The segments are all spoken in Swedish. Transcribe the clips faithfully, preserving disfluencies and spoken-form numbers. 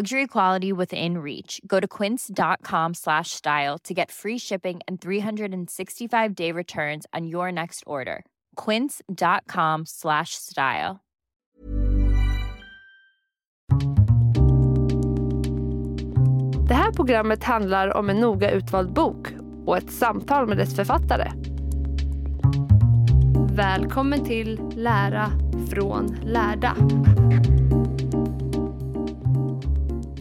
Luxury quality within reach. Go to quince.com slash style to get free shipping and three hundred sixty-five day returns on your next order. Quince.com slash style. Det här programmet handlar om en noga utvald bok och ett samtal med dess författare. Välkommen till Lära Från Lärda.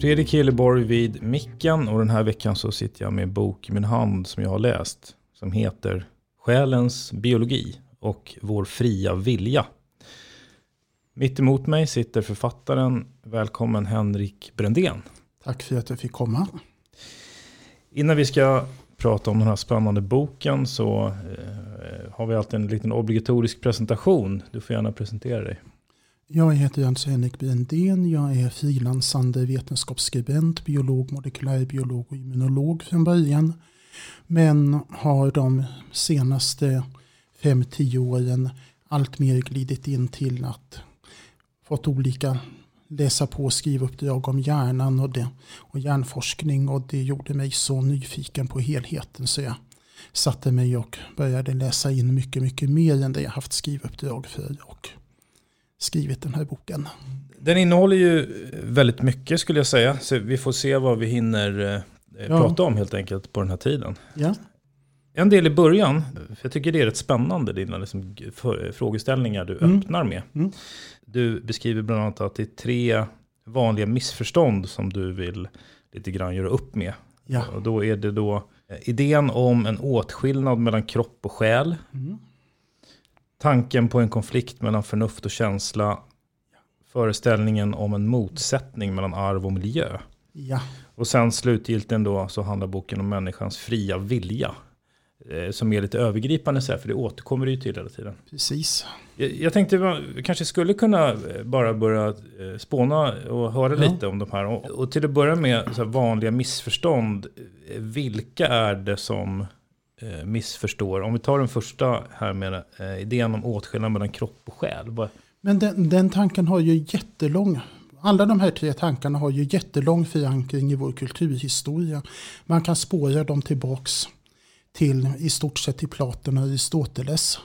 Fredrik Helleborg vid micken, och den här veckan så sitter jag med en bok i min hand som jag har läst som heter Själens biologi och vår fria vilja. Mitt emot mig sitter författaren, välkommen Henrik Brändén. Tack för att jag fick komma. Innan vi ska prata om den här spännande boken så eh, har vi alltid en liten obligatorisk presentation. Du får gärna presentera dig. Jag heter alltså Henrik Brändén. Jag är frilansande vetenskapsskribent, biolog, molekylärbiolog och immunolog från början. Men har de senaste fem till tio åren allt mer glidit in till att fått olika läsa på och skriva uppdrag om hjärnan och, det, och hjärnforskning, och det gjorde mig så nyfiken på helheten så jag satte mig och började läsa in mycket mycket mer än det jag haft skrivuppdrag för och skrivit den här boken. Den innehåller ju väldigt mycket skulle jag säga, så vi får se vad vi hinner eh, ja. prata om helt enkelt på den här tiden. Ja. En del i början, för jag tycker det är rätt spännande dina liksom, för, frågeställningar du mm. öppnar med. Mm. Du beskriver bland annat att det är tre vanliga missförstånd som du vill lite grann göra upp med. Ja. Och då är det då idén om en åtskillnad mellan kropp och själ. Mm. Tanken på en konflikt mellan förnuft och känsla. Föreställningen om en motsättning mellan arv och miljö. Ja. Och sen slutgiltigt då så handlar boken om människans fria vilja. Som är lite övergripande så här, för det återkommer det ju till hela tiden. Precis. Jag, jag tänkte vi kanske skulle kunna bara börja spåna och höra ja. lite om de här. Och, och till att börja med så här, vanliga missförstånd. Vilka är det som eh, missförstår? Om vi tar den första här med eh, idén om åtskillnad mellan kropp och själ. Bara... Men den, den tanken har ju jättelång... Alla de här tre tankarna har ju jättelång förankring i vår kulturhistoria. Man kan spåra dem tillbaks till i stort sett till Platon och Aristoteles.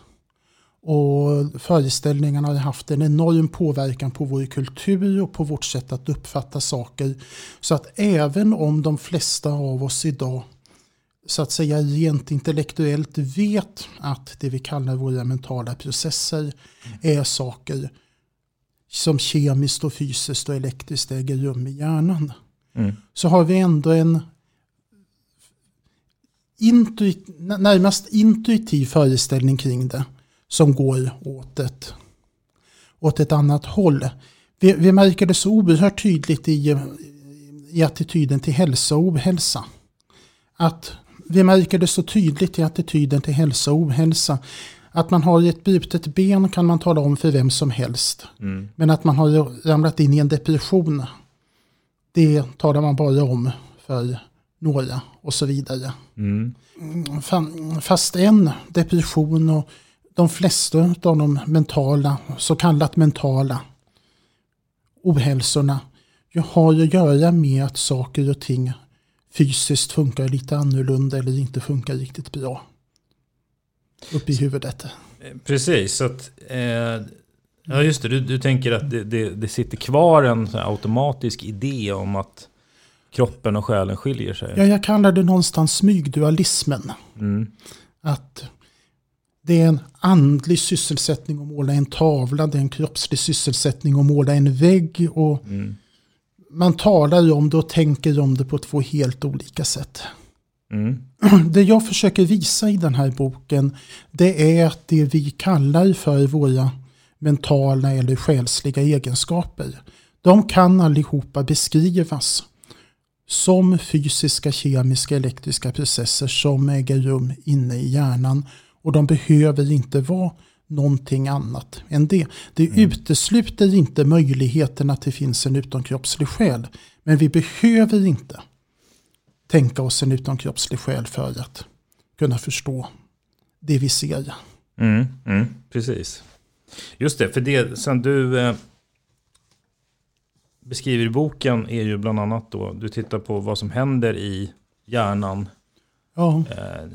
Och föreställningarna har haft en enorm påverkan på vår kultur och på vårt sätt att uppfatta saker. Så att även om de flesta av oss idag så att säga rent intellektuellt vet att det vi kallar våra mentala processer är saker som kemiskt och fysiskt och elektriskt äger rum i hjärnan. Mm. Så har vi ändå en Intuit, närmast intuitiv föreställning kring det som går åt ett, åt ett annat håll. Vi, vi märker det så oerhört tydligt i, i attityden till hälsa och ohälsa. Att vi märker det så tydligt i attityden till hälsa och ohälsa. Att man har ett brutet ben kan man tala om för vem som helst. Mm. Men att man har ramlat in i en depression, det talar man bara om för några och så vidare. Mm. Fast en depression och de flesta av de mentala, så kallat mentala ohälsorna har att göra med att saker och ting fysiskt funkar lite annorlunda eller inte funkar riktigt bra upp i huvudet. Precis, så att eh... Ja just det, du, du tänker att det, det, det sitter kvar en sån här automatisk idé om att kroppen och själen skiljer sig. Ja, jag kallar det någonstans smygdualismen. Mm. Att det är en andlig sysselsättning att måla en tavla, det är en kroppslig sysselsättning att måla en vägg. Och mm. Man talar om det och tänker om det på två helt olika sätt. Mm. Det jag försöker visa i den här boken, det är att det vi kallar för våra mentala eller själsliga egenskaper, de kan allihopa beskrivas som fysiska, kemiska, elektriska processer som äger rum inne i hjärnan, och de behöver inte vara någonting annat än det. Det mm. utesluter inte möjligheten att det finns en utomkroppslig själ, men vi behöver inte tänka oss en utomkroppslig själ för att kunna förstå det vi ser. Mm, mm, precis. Just det, för det som du eh, beskriver i boken är ju bland annat då, du tittar på vad som händer i hjärnan ja. eh,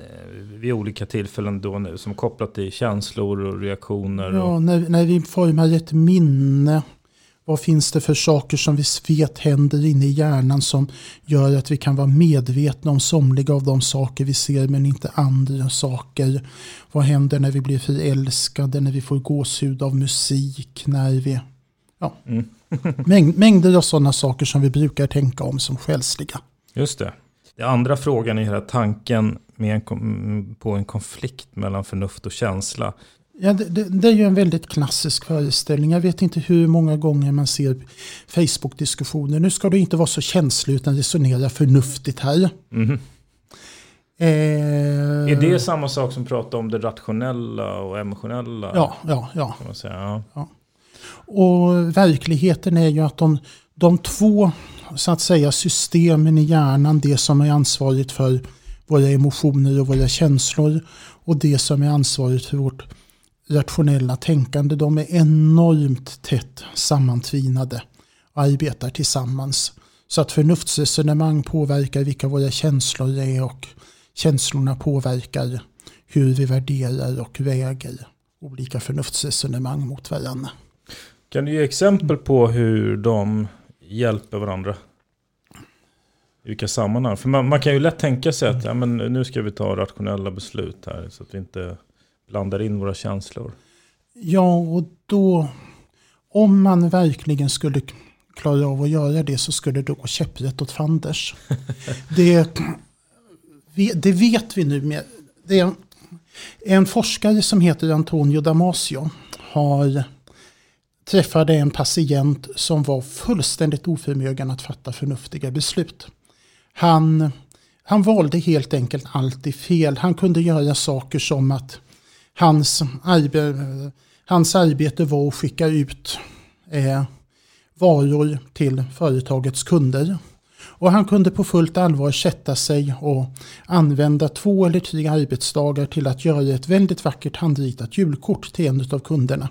vid olika tillfällen då nu, som kopplat till känslor och reaktioner. Ja, och när, när vi formar ett minne, vad finns det för saker som vi vet händer inne i hjärnan som gör att vi kan vara medvetna om somliga av de saker vi ser men inte andra saker. Vad händer när vi blir förälskade, när vi får gåshud av musik, när vi... Ja, mm. mäng, mängder av sådana saker som vi brukar tänka om som själsliga. Just det. Den andra frågan är hela tanken med en, på en konflikt mellan förnuft och känsla. Ja, det, det, det är ju en väldigt klassisk föreställning. Jag vet inte hur många gånger man ser Facebook-diskussioner. Nu ska du inte vara så känslig utan resonera förnuftigt här. Mm. Eh, är det samma sak som pratar om det rationella och emotionella? Ja, ja, ja. Kan man säga. Ja. Ja. Och verkligheten är ju att de, de två så att säga systemen i hjärnan, det som är ansvarigt för våra emotioner och våra känslor och det som är ansvarigt för vårt rationella tänkande, de är enormt tätt sammantvinade och arbetar tillsammans. Så att förnuftsresonemang påverkar vilka våra känslor är och känslorna påverkar hur vi värderar och väger olika förnuftsresonemang mot varandra. Kan du ge exempel på hur de hjälper varandra? I vilka sammanhang? För man, man kan ju lätt tänka sig att ja, men nu ska vi ta rationella beslut här så att vi inte blandar in våra känslor. Ja, och då om man verkligen skulle klara av att göra det så skulle det gå käpprätt åt fanders. det, det vet vi nu med. Det är en forskare som heter Antonio Damasio har träffade en patient som var fullständigt oförmögen att fatta förnuftiga beslut. Han, han valde helt enkelt alltid fel. Han kunde göra saker som att Hans, arbe- hans arbete var att skicka ut eh, varor till företagets kunder. Och han kunde på fullt allvar sätta sig och använda två eller tre arbetsdagar till att göra ett väldigt vackert handritat julkort till en av kunderna.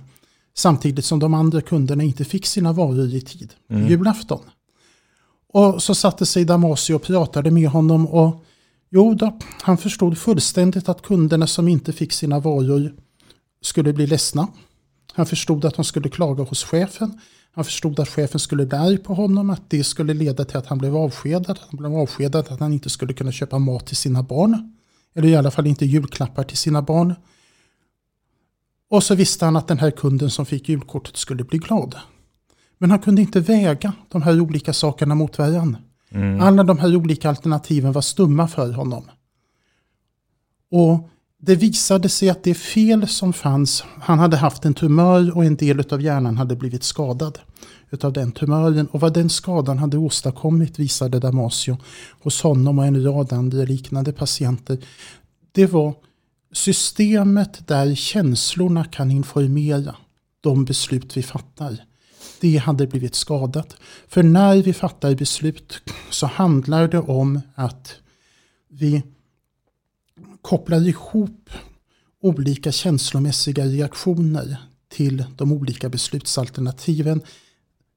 Samtidigt som de andra kunderna inte fick sina varor i tid. Mm. Julafton. Och så satte sig Damasio och pratade med honom och Jo då, han förstod fullständigt att kunderna som inte fick sina varor skulle bli ledsna. Han förstod att de skulle klaga hos chefen. Han förstod att chefen skulle bli arg på honom. Att det skulle leda till att han blev avskedad. Att han blev avskedad att han inte skulle kunna köpa mat till sina barn. Eller i alla fall inte julklappar till sina barn. Och så visste han att den här kunden som fick julkortet skulle bli glad. Men han kunde inte väga de här olika sakerna mot varandra. Mm. Alla de här olika alternativen var stumma för honom. Och det visade sig att det fel som fanns, han hade haft en tumör och en del av hjärnan hade blivit skadad utav den tumören. Och vad den skadan hade åstadkommit visade Damasio hos honom och en rad andra liknande patienter. Det var systemet där känslorna kan informera de beslut vi fattar. Det hade blivit skadat. För när vi fattar beslut så handlar det om att vi kopplar ihop olika känslomässiga reaktioner till de olika beslutsalternativen.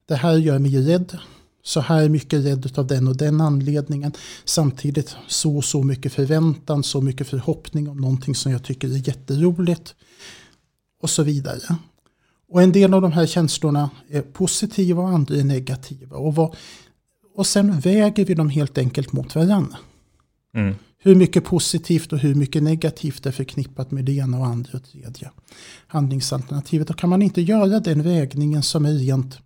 Det här gör mig rädd. Så här mycket rädd av den och den anledningen. Samtidigt så så mycket förväntan, så mycket förhoppning om någonting som jag tycker är jätteroligt. Och så vidare. Och en del av de här känslorna är positiva och andra är negativa. Och, vad, och sen väger vi dem helt enkelt mot varandra. Mm. Hur mycket positivt och hur mycket negativt är förknippat med det ena och andra och tredje handlingsalternativet. Och kan man inte göra den vägningen som är rent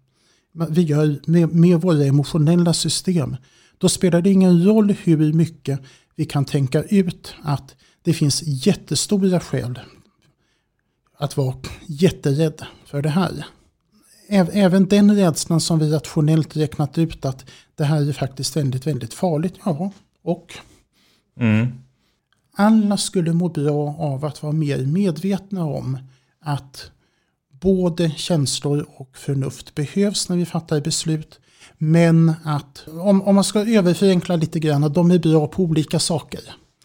vi gör med, med våra emotionella system, då spelar det ingen roll hur mycket vi kan tänka ut att det finns jättestora skäl att vara jätterädd för det här. Även den rädslan som vi rationellt räknat ut att det här är faktiskt väldigt, väldigt farligt. Ja, och mm. alla skulle må bra av att vara mer medvetna om att både känslor och förnuft behövs när vi fattar beslut. Men att, om, om man ska överförenkla lite grann, att de är bra på olika saker.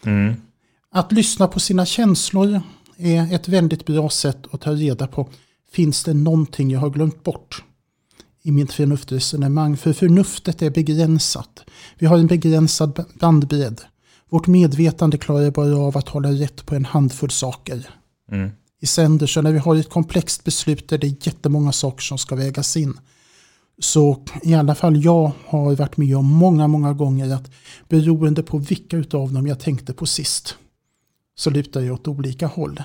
Mm. Att lyssna på sina känslor är ett väldigt bra sätt att ta reda på, finns det någonting jag har glömt bort i mitt förnuftresonemang? För förnuftet är begränsat. Vi har en begränsad bandbredd. Vårt medvetande klarar bara av att hålla rätt på en handfull saker. Mm. I sänder, så när vi har ett komplext beslut där det är jättemånga saker som ska vägas in. Så i alla fall jag har varit med om många, många gånger att beroende på vilka utav dem jag tänkte på sist så lutar jag åt olika håll.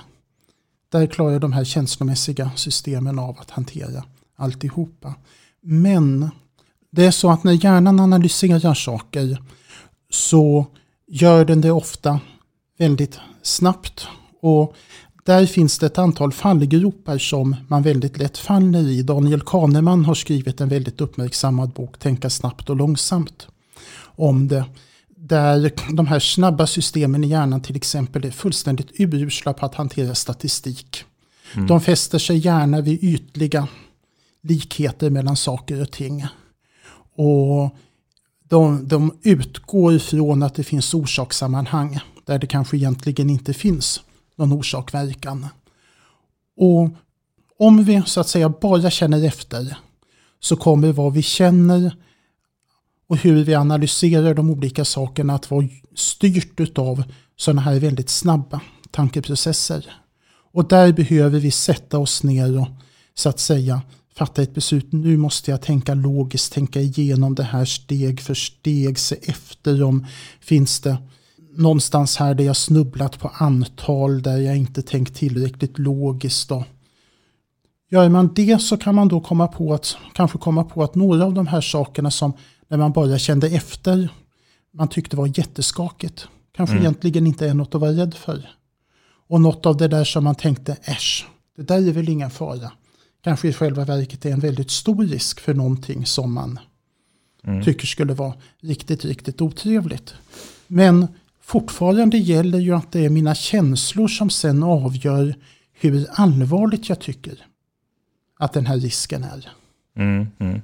Där klarar de här känslomässiga systemen av att hantera alltihopa. Men det är så att när hjärnan analyserar saker så gör den det ofta väldigt snabbt och där finns det ett antal fallgropar som man väldigt lätt faller i. Daniel Kahneman har skrivit en väldigt uppmärksammad bok, Tänka snabbt och långsamt, om det. Där de här snabba systemen i hjärnan till exempel är fullständigt urusla på att hantera statistik. Mm. De fäster sig gärna vid ytliga likheter mellan saker och ting. Och de, de utgår från att det finns orsakssammanhang där det kanske egentligen inte finns någon orsakverkan. Och om vi så att säga bara känner efter så kommer vad vi känner och hur vi analyserar de olika sakerna att vara styrt utav sådana här väldigt snabba tankeprocesser. Och där behöver vi sätta oss ner och så att säga fatta ett beslut. Nu måste jag tänka logiskt, tänka igenom det här steg för steg, se efter om finns det någonstans här där jag snubblat på antal, där jag inte tänkt tillräckligt logiskt. Då. Gör man det så kan man då komma på att, kanske komma på att några av de här sakerna som när man bara kände efter man tyckte var jätteskakigt kanske mm. egentligen inte är något att vara rädd för. Och något av det där som man tänkte, äsch, det där är väl ingen fara. Kanske i själva verket är en väldigt stor risk för någonting som man mm. tycker skulle vara riktigt, riktigt otrevligt. Men fortfarande gäller ju att det är mina känslor som sen avgör hur allvarligt jag tycker att den här risken är. Mm, mm.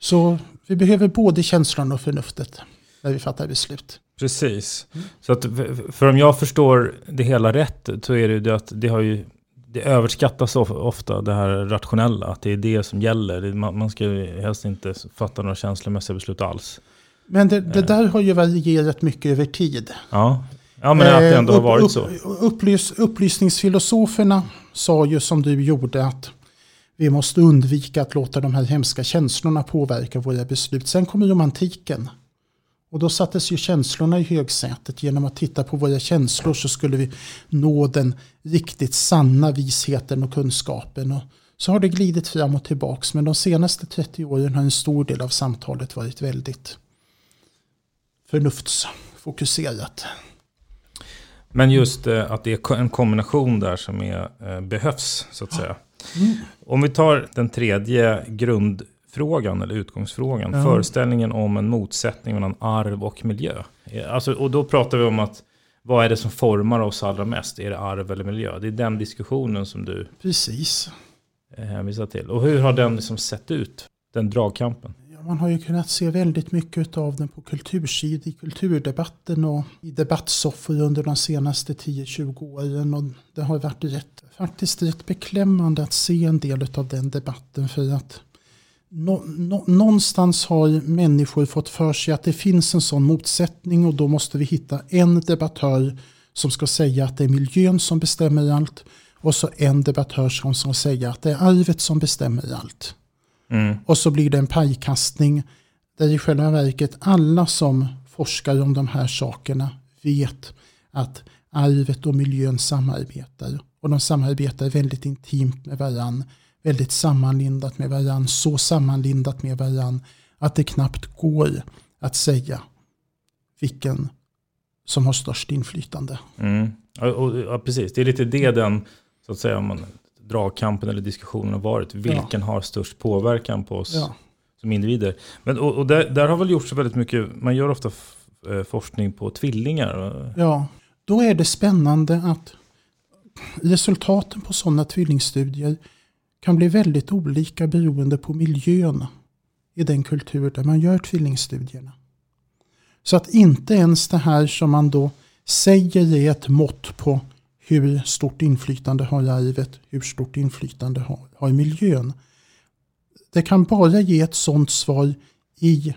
Så vi behöver både känslan och förnuftet när vi fattar beslut. Precis. Mm. Så att, för om jag förstår det hela rätt så är det ju att det, har ju, det överskattas ofta det här rationella. Att det är det som gäller. Man, man ska ju helst inte fatta några känslomässiga beslut alls. Men det, det där har ju varierat mycket över tid. Ja, ja men att det ändå har varit så. Upplys, upplysningsfilosoferna sa ju som du gjorde att vi måste undvika att låta de här hemska känslorna påverka våra beslut. Sen kommer romantiken. Och då sattes ju känslorna i högsätet. Genom att titta på våra känslor så skulle vi nå den riktigt sanna visheten och kunskapen. Och så har det glidit fram och tillbaks. Men de senaste trettio åren har en stor del av samtalet varit väldigt förnuftsfokuserat. Men just eh, att det är en kombination där som är, eh, behövs så att ja. säga. Mm. Om vi tar den tredje grundfrågan eller utgångsfrågan. Mm. Föreställningen om en motsättning mellan arv och miljö. Alltså, och då pratar vi om att vad är det som formar oss allra mest? Är det arv eller miljö? Det är den diskussionen som du Precis. hänvisar till. Och hur har den liksom sett ut, den dragkampen? man har ju kunnat se väldigt mycket av den på kultursid i kulturdebatten och i debattsoffor under de senaste tio till tjugo åren. Och det har varit rätt, faktiskt rätt beklämmande att se en del av den debatten, för att nå, nå, någonstans har människor fått för sig att det finns en sån motsättning, och då måste vi hitta en debattör som ska säga att det är miljön som bestämmer allt, och så en debattör som ska säga att det är arvet som bestämmer allt. Mm. Och så blir det en pajkastning där i själva verket alla som forskar om de här sakerna vet att arvet och miljön samarbetar. Och de samarbetar väldigt intimt med varann, väldigt sammanlindat med varann, så sammanlindat med varann att det knappt går att säga vilken som har störst inflytande. Mm. Ja, och, ja, precis. Det är lite det den, så att säga, om man... dragkampen eller diskussionen har varit. Vilken ja. har störst påverkan på oss ja. som individer? Men, och och där, där har väl gjorts väldigt mycket, man gör ofta f- forskning på tvillingar. Ja, då är det spännande att resultaten på sådana tvillingstudier kan bli väldigt olika beroende på miljön i den kultur där man gör tvillingstudierna. Så att inte ens det här som man då säger är ett mått på hur stort inflytande har livet, hur stort inflytande har, har miljön. Det kan bara ge ett sådant svar i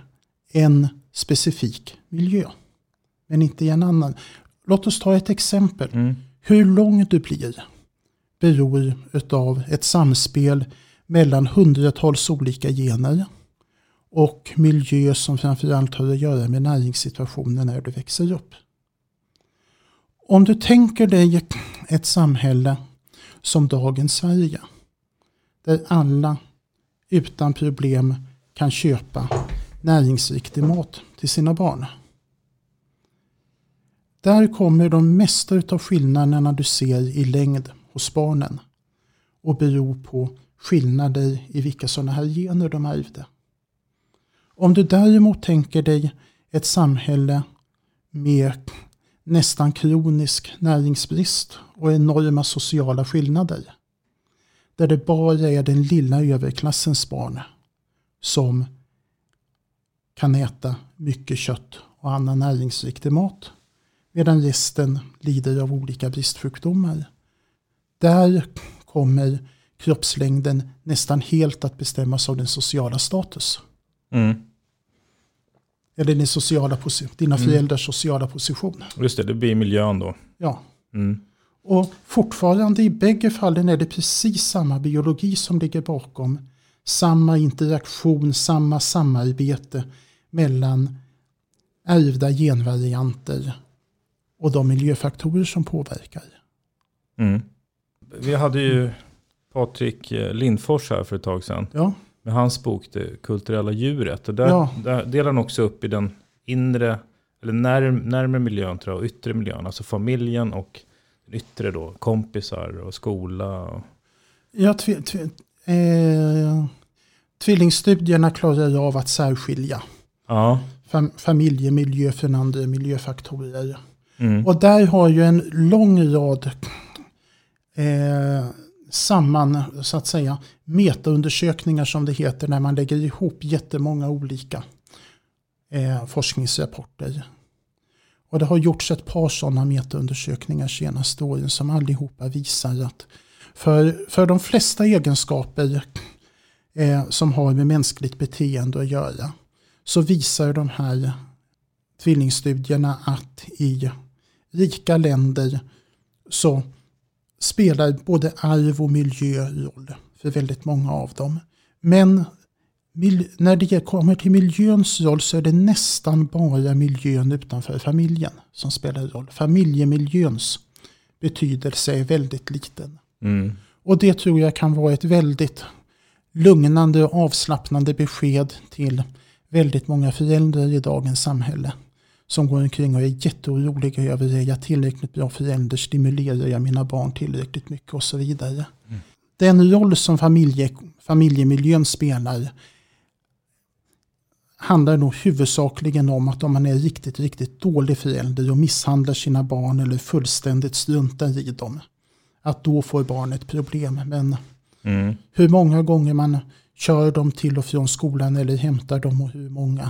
en specifik miljö, men inte i en annan. Låt oss ta ett exempel. Mm. Hur lång du blir beror av ett samspel mellan hundratals olika gener och miljö som framförallt har att göra med näringssituationen när du växer upp. Om du tänker dig ett samhälle som dagens Sverige, där alla utan problem kan köpa näringsriktig mat till sina barn. Där kommer de mesta utav skillnaderna du ser i längd hos barnen och beror på skillnader i vilka sådana här gener de ärvde. Om du däremot tänker dig ett samhälle med nästan kronisk näringsbrist och enorma sociala skillnader, där det bara är den lilla överklassens barn som kan äta mycket kött och annan näringsriktig mat, medan resten lider av olika bristsjukdomar. Där kommer kroppslängden nästan helt att bestämmas av den sociala status. Mm. Eller din sociala posi- dina föräldrars mm. sociala position. Just det, det blir miljön då. Ja. Mm. Och fortfarande i bägge fallen är det precis samma biologi som ligger bakom. Samma interaktion, samma samarbete mellan ärvda genvarianter och de miljöfaktorer som påverkar. Mm. Vi hade ju Patrik Lindfors här för ett tag sedan. Ja. Med hans bok Det kulturella djuret. Och där, ja. där delar han också upp i den inre, eller närm, närmare miljön tror jag, och yttre miljön. Alltså familjen och yttre då, kompisar och skola. Och... Ja, tv- tv- eh, tvillingstudierna klarar av att särskilja ja. Fam- familjemiljö från andra miljöfaktorer. Mm. Och där har ju en lång rad... Eh, samman, så att säga, metaundersökningar som det heter, när man lägger ihop jättemånga olika eh, forskningsrapporter. Och det har gjorts ett par sådana metaundersökningar senaste åren som allihopa visar att för, för de flesta egenskaper eh, som har med mänskligt beteende att göra, så visar de här tvillingstudierna att i rika länder så spelar både arv och miljö roll för väldigt många av dem. Men mil- när det kommer till miljöns roll, så är det nästan bara miljön utanför familjen som spelar roll. Familjemiljöns betydelse är väldigt liten. Mm. Och det tror jag kan vara ett väldigt lugnande och avslappnande besked till väldigt många föräldrar i dagens samhälle, som går omkring och är jätteoroliga över det. Jag är tillräckligt bra förälder, stimulerar jag mina barn tillräckligt mycket och så vidare. Mm. Den roll som familje, familjemiljön spelar handlar nog huvudsakligen om att om man är riktigt, riktigt dålig förälder och misshandlar sina barn eller fullständigt struntar i dem, att då får barnet problem. Men mm. hur många gånger man kör dem till och från skolan eller hämtar dem och hur många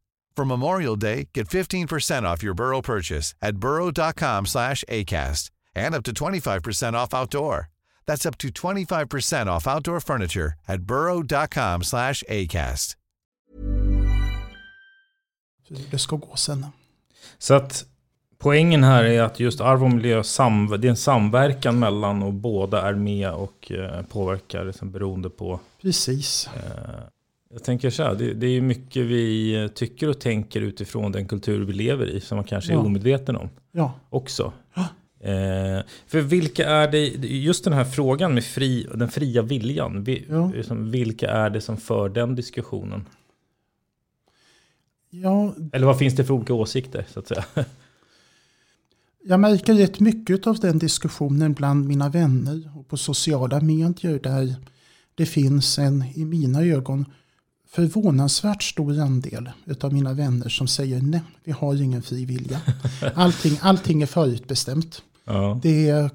For Memorial Day, get fifteen percent off your Burrow purchase at burrow dot com slash acast, and up to twenty-five percent off outdoor. That's up to twenty-five percent off outdoor furniture at burrow dot com slash acast. Det ska gå sen. Så att poängen här är att just arv och miljö, det är en samverkan mellan och båda är med och påverkar liksom beroende på. Precis. Jag tänker så här, det är mycket vi tycker och tänker utifrån den kultur vi lever i som man kanske är ja. omedveten om ja. också. Ja. För vilka är det, just den här frågan med fri, den fria viljan, ja. vilka är det som för den diskussionen? Ja, eller vad finns det för olika åsikter så att säga? Jag märker rätt mycket av den diskussionen bland mina vänner och på sociala medier där det finns en i mina ögon förvånansvärt stor andel av mina vänner som säger nej, vi har ingen fri vilja. Allting, allting är förutbestämt. Ja. Det är,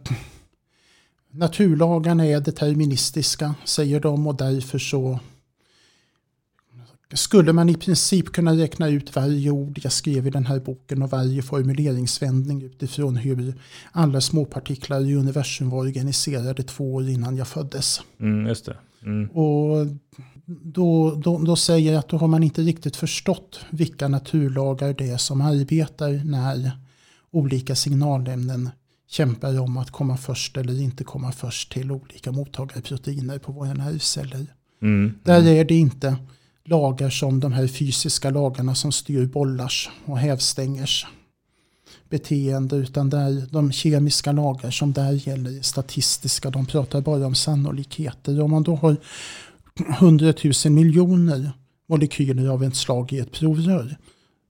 naturlagarna är deterministiska säger de och därför så skulle man i princip kunna räkna ut varje ord jag skrev i den här boken och varje formuleringsvändning utifrån hur alla småpartiklar i universum var organiserade två år innan jag föddes. Mm, just det. Mm. Och då, då, då säger jag att då har man inte riktigt förstått vilka naturlagar det är som arbetar när olika signalämnen kämpar om att komma först eller inte komma först till olika mottagarproteiner på våra nervceller. Mm. Där är det inte lagar som de här fysiska lagarna som styr bollars och hävstängers beteende utan där de kemiska lagar som där gäller statistiska, de pratar bara om sannolikheter. Om man då har hundratusen miljoner molekyler av ett slag i ett provrör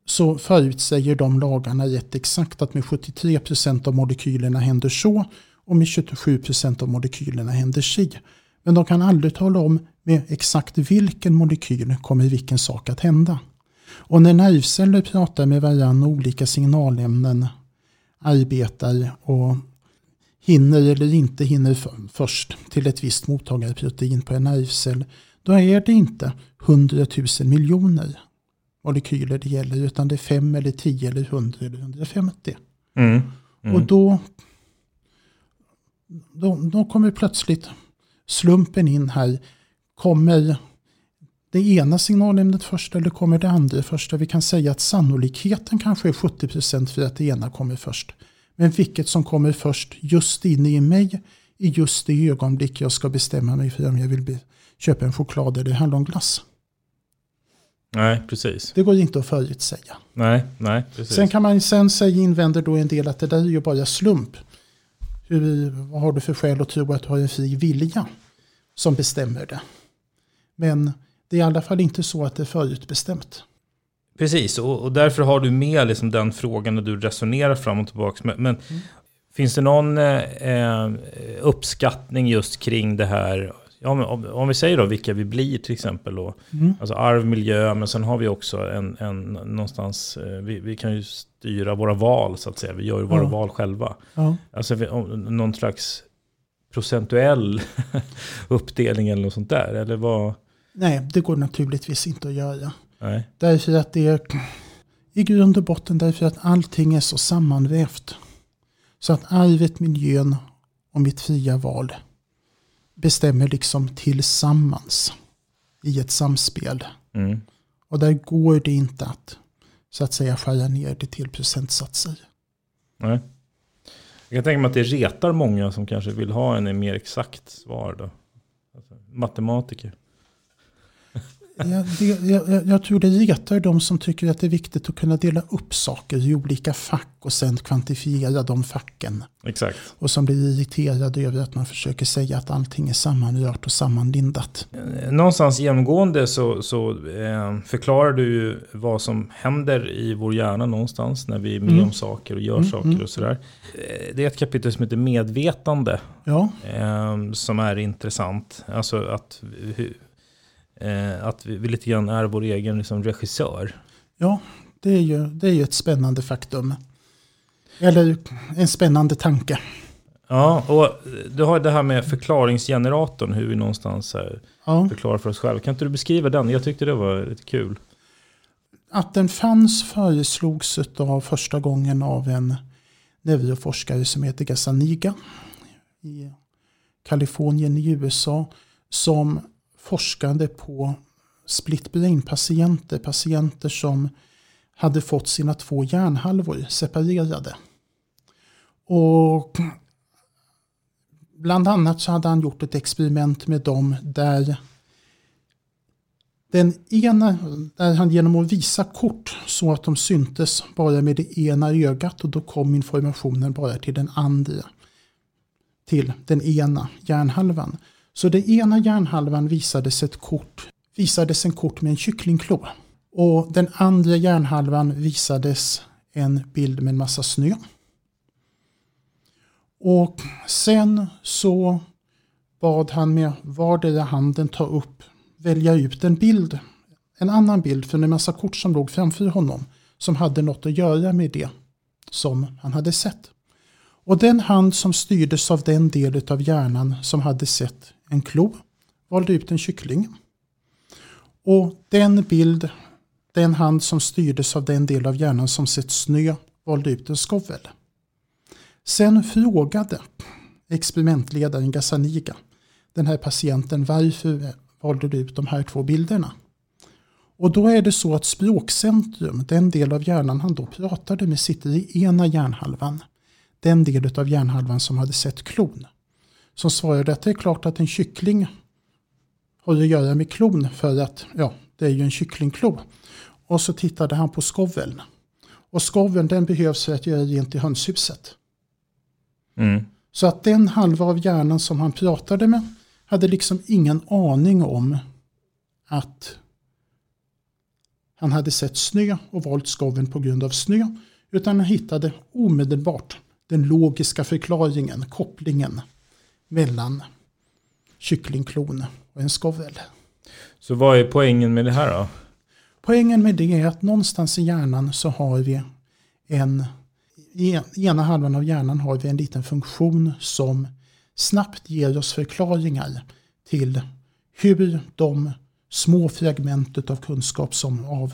så förutsäger de lagarna rätt exakt att med sjuttiotre procent av molekylerna händer så och med tjugosju procent av molekylerna händer si. Men de kan aldrig tala om med exakt vilken molekyl kommer vilken sak att hända. Och när nervceller pratar med varandra och olika signalämnen arbetar och hinner eller inte hinner för, först till ett visst mottagarprotein på en nervcell, då är det inte hundratusen miljoner molekyler det gäller utan det är fem eller tio eller hundra eller hundrafemtio. Mm, mm. Och då, då, då kommer plötsligt slumpen in här. Kommer det ena signalämnet först eller kommer det andra först? Vi kan säga att sannolikheten kanske är sjuttio procent för att det ena kommer först. Men vilket som kommer först just inne i mig i just det ögonblick jag ska bestämma mig för om jag vill be, köpa en choklad eller hallonglass. Nej, precis. Det går inte att förutsäga. Nej, nej, precis. Sen kan man sen säga invänder då en del att det där är ju bara slump. Hur, vad har du för skäl att tro att du har en fri vilja som bestämmer det? Men det är i alla fall inte så att det är förutbestämt. Precis, och, och därför har du med liksom den frågan när du resonerar fram och tillbaka. Men, men mm. finns det någon eh, uppskattning just kring det här ja, men om, om vi säger då vilka vi blir till exempel då, mm. alltså arv, miljö, men sen har vi också en, en någonstans, vi, vi kan ju styra våra val så att säga, vi gör ju våra ja. val själva. Ja. Alltså vi, om, någon slags procentuell uppdelning eller något sånt där, eller vad? Nej, det går naturligtvis inte att göra. Nej. Därför att det är i grund och botten därför att allting är så sammanvävt. Så att arvet, miljön och mitt fria val bestämmer liksom tillsammans i ett samspel. Mm. Och där går det inte att så att säga skära ner det till procentsatser. Nej. Jag kan tänka mig att det retar många som kanske vill ha en mer exakt svar då. Alltså, matematiker. Jag, jag, jag tror det retar de som tycker att det är viktigt att kunna dela upp saker i olika fack och sen kvantifiera de facken. Exakt. Och som blir irriterade över att man försöker säga att allting är sammanrört och sammanlindat. Någonstans genomgående så, så eh, förklarar du ju vad som händer i vår hjärna någonstans när vi är med mm. om saker och gör mm, saker mm. och sådär. Det är ett kapitel som heter medvetande ja. eh, som är intressant. Alltså att... Hur, Eh, att vi, vi lite grann är vår egen liksom, regissör. Ja, det är, ju, det är ju ett spännande faktum. Eller en spännande tanke. Ja, och du har det här med förklaringsgeneratorn, hur vi någonstans här ja. förklarar för oss själva. Kan inte du beskriva den? Jag tyckte det var lite kul. Att den fanns föreslogs av första gången av en neuroforskare som heter Gazzaniga i Kalifornien i U S A, som forskade på split brain-patienter, patienter som hade fått sina två hjärnhalvor separerade. Och bland annat så hade han gjort ett experiment med dem där den ena, där han genom att visa kort så att de syntes bara med det ena ögat och då kom informationen bara till den andra, till den ena hjärnhalvan. Så den ena hjärnhalvan visades, ett kort, visades en kort med en kycklingklå. Och den andra hjärnhalvan visades en bild med en massa snö. Och sen så bad han med vardera handen ta upp, välja ut en bild. En annan bild från en massa kort som låg framför honom. Som hade något att göra med det som han hade sett. Och den hand som styrdes av den del av hjärnan som hade sett en klo valde ut en kyckling. Och den bild, den hand som styrdes av den del av hjärnan som sett snö valde ut en skovel. Sen frågade experimentledaren Gazzaniga den här patienten, varför valde du ut de här två bilderna? Och då är det så att språkcentrum, den del av hjärnan han då pratade med, sitter i ena hjärnhalvan. Den del av hjärnhalvan som hade sett klon. Som svarade att det är klart att en kyckling har att göra med klon för att ja, det är ju en kycklingklo. Och så tittade han på skoveln. Och skoveln den behövs för att göra rent i hönshuset. Mm. Så att den halva av hjärnan som han pratade med hade liksom ingen aning om att han hade sett snö och valt skoveln på grund av snö. Utan han hittade omedelbart den logiska förklaringen, kopplingen mellan kycklingklon och en skovel. Så vad är poängen med det här då? Poängen med det är att någonstans i hjärnan så har vi en, i ena halvan av hjärnan har vi en liten funktion som snabbt ger oss förklaringar till hur de små fragmentet av kunskap som av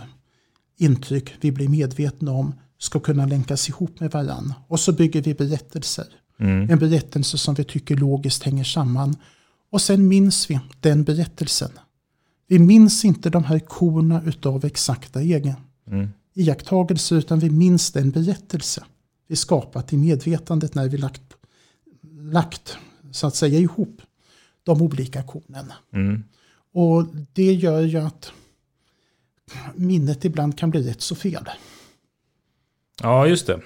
intryck vi blir medvetna om ska kunna länkas ihop med varandra. Och så bygger vi berättelser. Mm. En berättelse som vi tycker logiskt hänger samman. Och sen minns vi den berättelsen. Vi minns inte de här korna utav exakta egen mm. iakttagelser, utan vi minns den berättelse vi skapat i medvetandet när vi lagt, lagt så att säga ihop de olika kornen. Mm. Och det gör ju att minnet ibland kan bli rätt så fel. Ja, just det.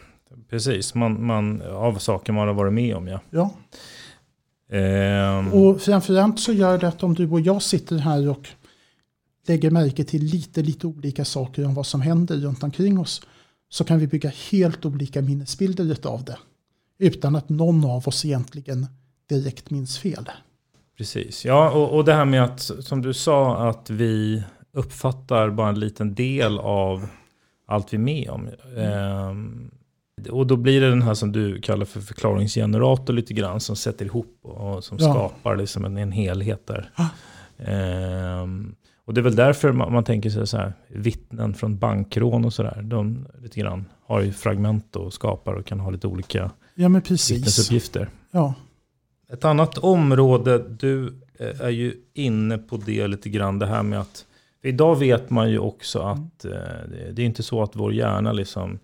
Precis. Man, man, av saker man har varit med om, ja. ja. Ehm. Och framförallt så gör det att om du och jag sitter här och lägger märke till lite, lite olika saker om vad som händer runt omkring oss, så kan vi bygga helt olika minnesbilder av det. Utan att någon av oss egentligen direkt minns fel. Precis, ja, och, och det här med att, som du sa, att vi uppfattar bara en liten del av allt vi är med om. Ehm, och då blir det den här som du kallar för förklaringsgenerator lite grann, som sätter ihop och som ja. skapar liksom en, en helhet där. Ah. Ehm, och det är väl därför man, man tänker sig så här, vittnen från bankrån och sådär, de lite grann har ju fragment och skapar och kan ha lite olika ja, men precis. vittnesuppgifter. Ja. Ett annat område, du är ju inne på det lite grann, det här med att idag vet man ju också att det är inte så att vår hjärna liksom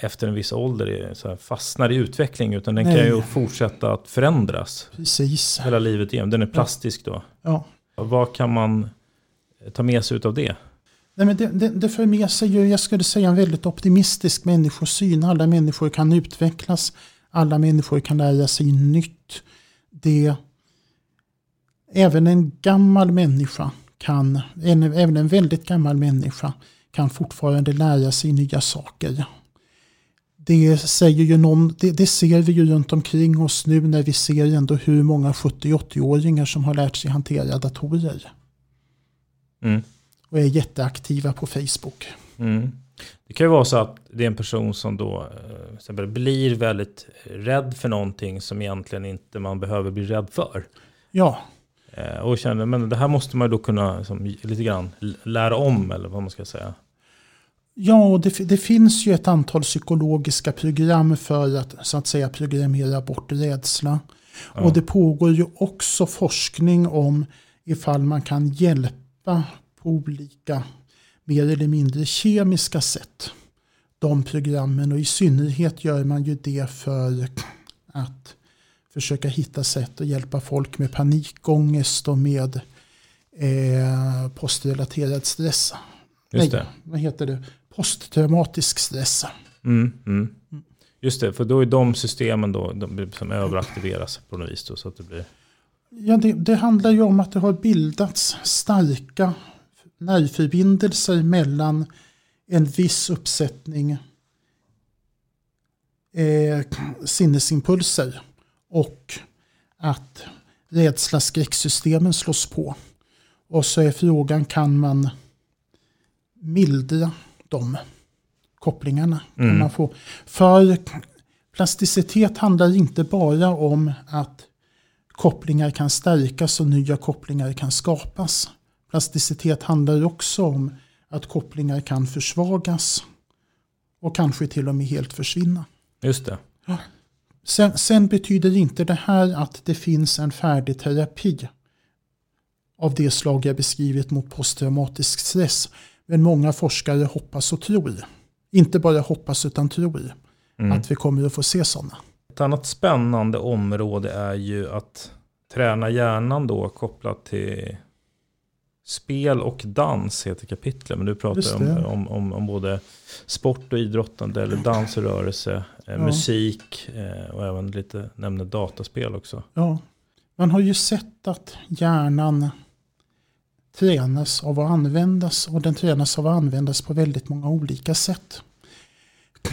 efter en viss ålder så här fastnar i utveckling, utan den Nej. kan ju fortsätta att förändras Precis. hela livet igen. Den är plastisk då. Ja. Vad kan man ta med sig av det? Nej, men det, det, det för med sig ju, jag skulle säga, en väldigt optimistisk människosyn. Alla människor kan utvecklas. Alla människor kan lära sig nytt. Det, även en gammal människa kan, en, även en väldigt gammal människa kan fortfarande lära sig nya saker. Det säger ju någon, det, det ser vi ju runt omkring oss nu när vi ser ändå hur många sjuttio-åttioåringar som har lärt sig hantera datorer. Mm. Och är jätteaktiva på Facebook. Mm. Det kan ju vara så att det är en person som då eh, blir väldigt rädd för någonting som egentligen inte man behöver bli rädd för. Ja. Eh, och känner, men det här måste man då kunna liksom, lite grann lära om, eller vad man ska säga. Ja, det, det finns ju ett antal psykologiska program för att, så att säga, programmera bort rädsla. Ja. Och det pågår ju också forskning om ifall man kan hjälpa på olika mer eller mindre kemiska sätt de programmen, och i synnerhet gör man ju det för att försöka hitta sätt att hjälpa folk med panikångest och med eh, postrelaterad stress. Just Nej, det. Vad heter det? Posttraumatisk stress. Mm, mm. Just det, för då är de systemen då, de som överaktiveras på något vis då, så att det blir... Ja, det, det handlar ju om att det har bildats starka nervförbindelser mellan en viss uppsättning eh, sinnesimpulser och att rädsla skräcksystemen slås på. Och så är frågan, kan man mildra de kopplingarna? Mm. Kan man få? För plasticitet handlar inte bara om att kopplingar kan stärkas och nya kopplingar kan skapas. Plasticitet handlar också om att kopplingar kan försvagas och kanske till och med helt försvinna. Just det. Ja. Sen, sen betyder inte det här att det finns en färdig terapi av det slag jag beskrivit mot posttraumatisk stress. Men många forskare hoppas och tror, inte bara hoppas utan tror, mm. att vi kommer att få se sådana. Ett annat spännande område är ju att träna hjärnan då kopplat till... Spel och dans heter kapitlet, men du pratar om, om, om, om både sport och idrottande, eller dans och rörelse, ja. musik och även lite nämnde dataspel också. Ja, man har ju sett att hjärnan tränas av att användas, och den tränas av att användas på väldigt många olika sätt.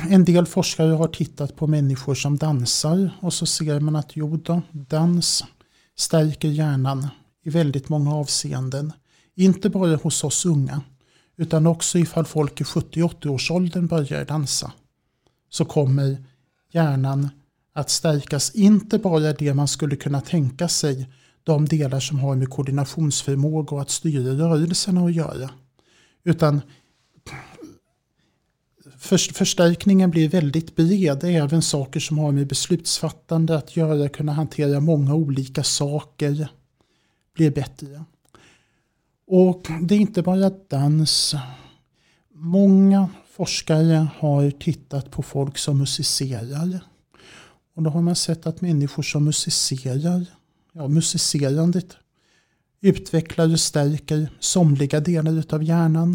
En del forskare har tittat på människor som dansar, och så ser man att jo då, dans stärker hjärnan i väldigt många avseenden. Inte bara hos oss unga, utan också ifall folk i sjuttio-åttio-årsåldern börjar dansa, så kommer hjärnan att stärkas. Inte bara det man skulle kunna tänka sig, de delar som har med koordinationsförmåga och att styra rörelserna att göra, utan förstärkningen blir väldigt bred. Även saker som har med beslutsfattande att göra, kunna hantera många olika saker, blir bättre. Och det är inte bara dans. Många forskare har tittat på folk som musicerar. Och då har man sett att människor som musicerar, ja, musicerandet utvecklar och stärker somliga delar av hjärnan.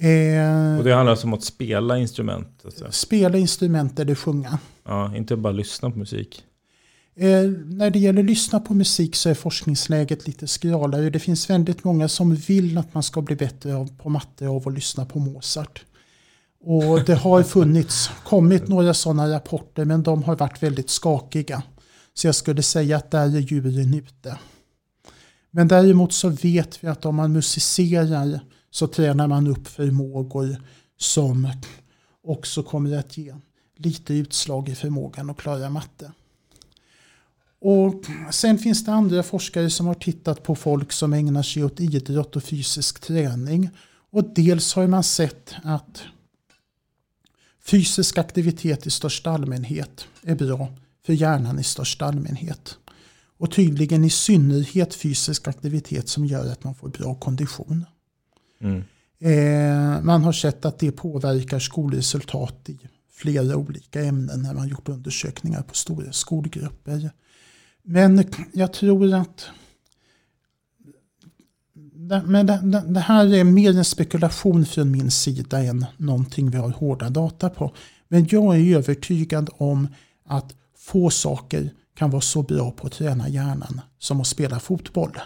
Eh, och det handlar alltså om att spela instrument? Alltså. Spela instrument eller sjunga. Ja, inte bara lyssna på musik. Eh, när det gäller att lyssna på musik så är forskningsläget lite skralare. Det finns väldigt många som vill att man ska bli bättre på matte av att lyssna på Mozart. Och det har funnits, kommit några sådana rapporter, men de har varit väldigt skakiga. Så jag skulle säga att där är djuren ute. Men däremot så vet vi att om man musicerar så tränar man upp förmågor som också kommer att ge lite utslag i förmågan att klara matte. Och sen finns det andra forskare som har tittat på folk som ägnar sig åt idrott och fysisk träning. Och dels har man sett att fysisk aktivitet i största allmänhet är bra för hjärnan i största allmänhet. Och tydligen i synnerhet fysisk aktivitet som gör att man får bra kondition. Mm. Eh, man har sett att det påverkar skolresultat i flera olika ämnen när man gjort undersökningar på stora skolgrupper. Men jag tror att men det, det, det här är mer en spekulation från min sida än någonting vi har hårda data på. Men jag är övertygad om att få saker kan vara så bra på att träna hjärnan som att spela fotboll.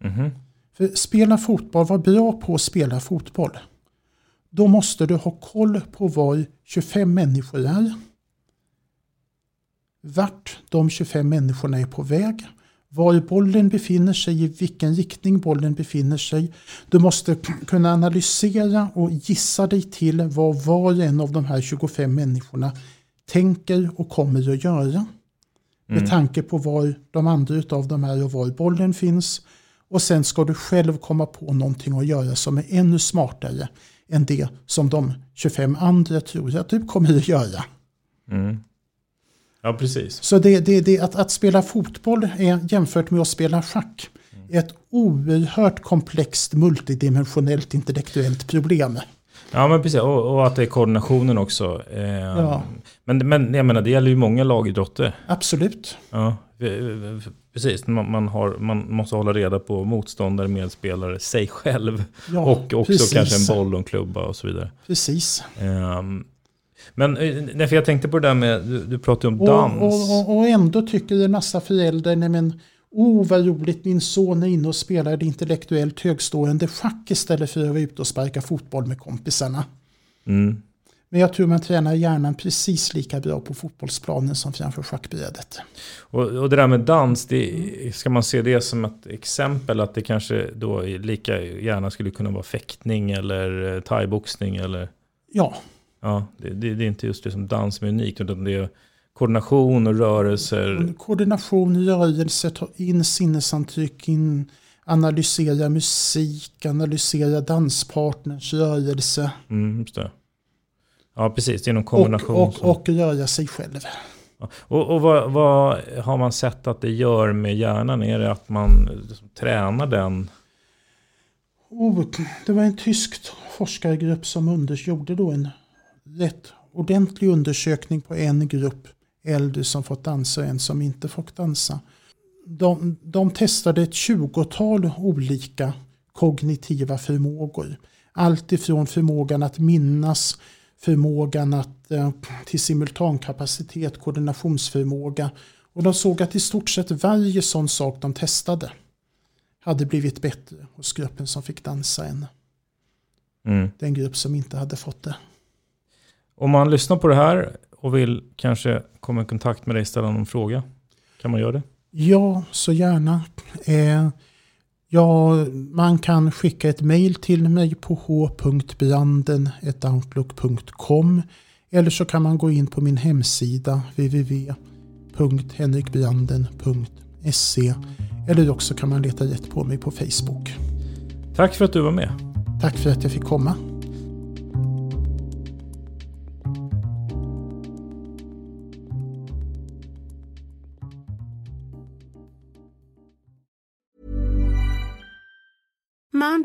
Mm-hmm. För spela fotboll, var bra på att spela fotboll. Då måste du ha koll på var tjugofem människor är. Vart de tjugofem människorna är på väg. Var bollen befinner sig, i vilken riktning bollen befinner sig. Du måste kunna analysera och gissa dig till vad var en av de här tjugofem människorna tänker och kommer att göra. Mm. Med tanke på var de andra utav de här och var bollen finns. Och sen ska du själv komma på någonting att göra som är ännu smartare än det som de tjugofem andra tror att du kommer att göra. Mm. Ja, precis. Så det, det, det, att, att spela fotboll är, jämfört med att spela schack, är ett oerhört komplext, multidimensionellt, intellektuellt problem. Ja, men precis. Och, och att det är koordinationen också. Eh, ja. men, men jag menar, det gäller ju många lagidrotter. Absolut. Ja, precis. Man, man, har, man måste hålla reda på motståndare, medspelare, sig själv. Ja, och också precis. Kanske en boll och en klubba och så vidare. Precis. Eh, Men för jag tänkte på det där med, du, du pratade om och, dans. Och, och, och ändå tycker en massa föräldrar, nej men, oh vad roligt, min son är inne och spelar det intellektuellt högstående schack istället för att vara ute och sparka fotboll med kompisarna. Mm. Men jag tror man tränar hjärnan precis lika bra på fotbollsplanen som framför schackbrädet. Och, och det där med dans, det, ska man se det som ett exempel att det kanske då lika gärna skulle kunna vara fäktning eller thaiboxning eller? Ja. Ja, det, det, det är inte just det som dans som är unikt, utan det är koordination och rörelser. Koordination, rörelser, ta in sinnesantryck, in, analysera musik, analysera danspartners rörelse. Mm, just det. Ja, precis, det är någon kombination. Och, och, som... och röra sig själv. Ja. Och, och vad, vad har man sett att det gör med hjärnan? Är det att man liksom tränar den? Oh, det var en tysk forskargrupp som undersökte då en rätt ordentlig undersökning på en grupp äldre som fått dansa och en som inte fått dansa. De, de testade ett tjugotal olika kognitiva förmågor. Allt ifrån förmågan att minnas, förmågan att, till simultankapacitet, koordinationsförmåga. Och de såg att i stort sett varje sån sak de testade hade blivit bättre hos gruppen som fick dansa än mm. den grupp som inte hade fått det. Om man lyssnar på det här och vill kanske komma i kontakt med dig, ställa någon fråga, kan man göra det? Ja, så gärna. Eh, ja, man kan skicka ett mejl till mig på h punkt branden snabel-a outlook punkt com eller så kan man gå in på min hemsida w w w punkt henrik branden punkt se eller också kan man leta rätt på mig på Facebook. Tack för att du var med. Tack för att jag fick komma. Mom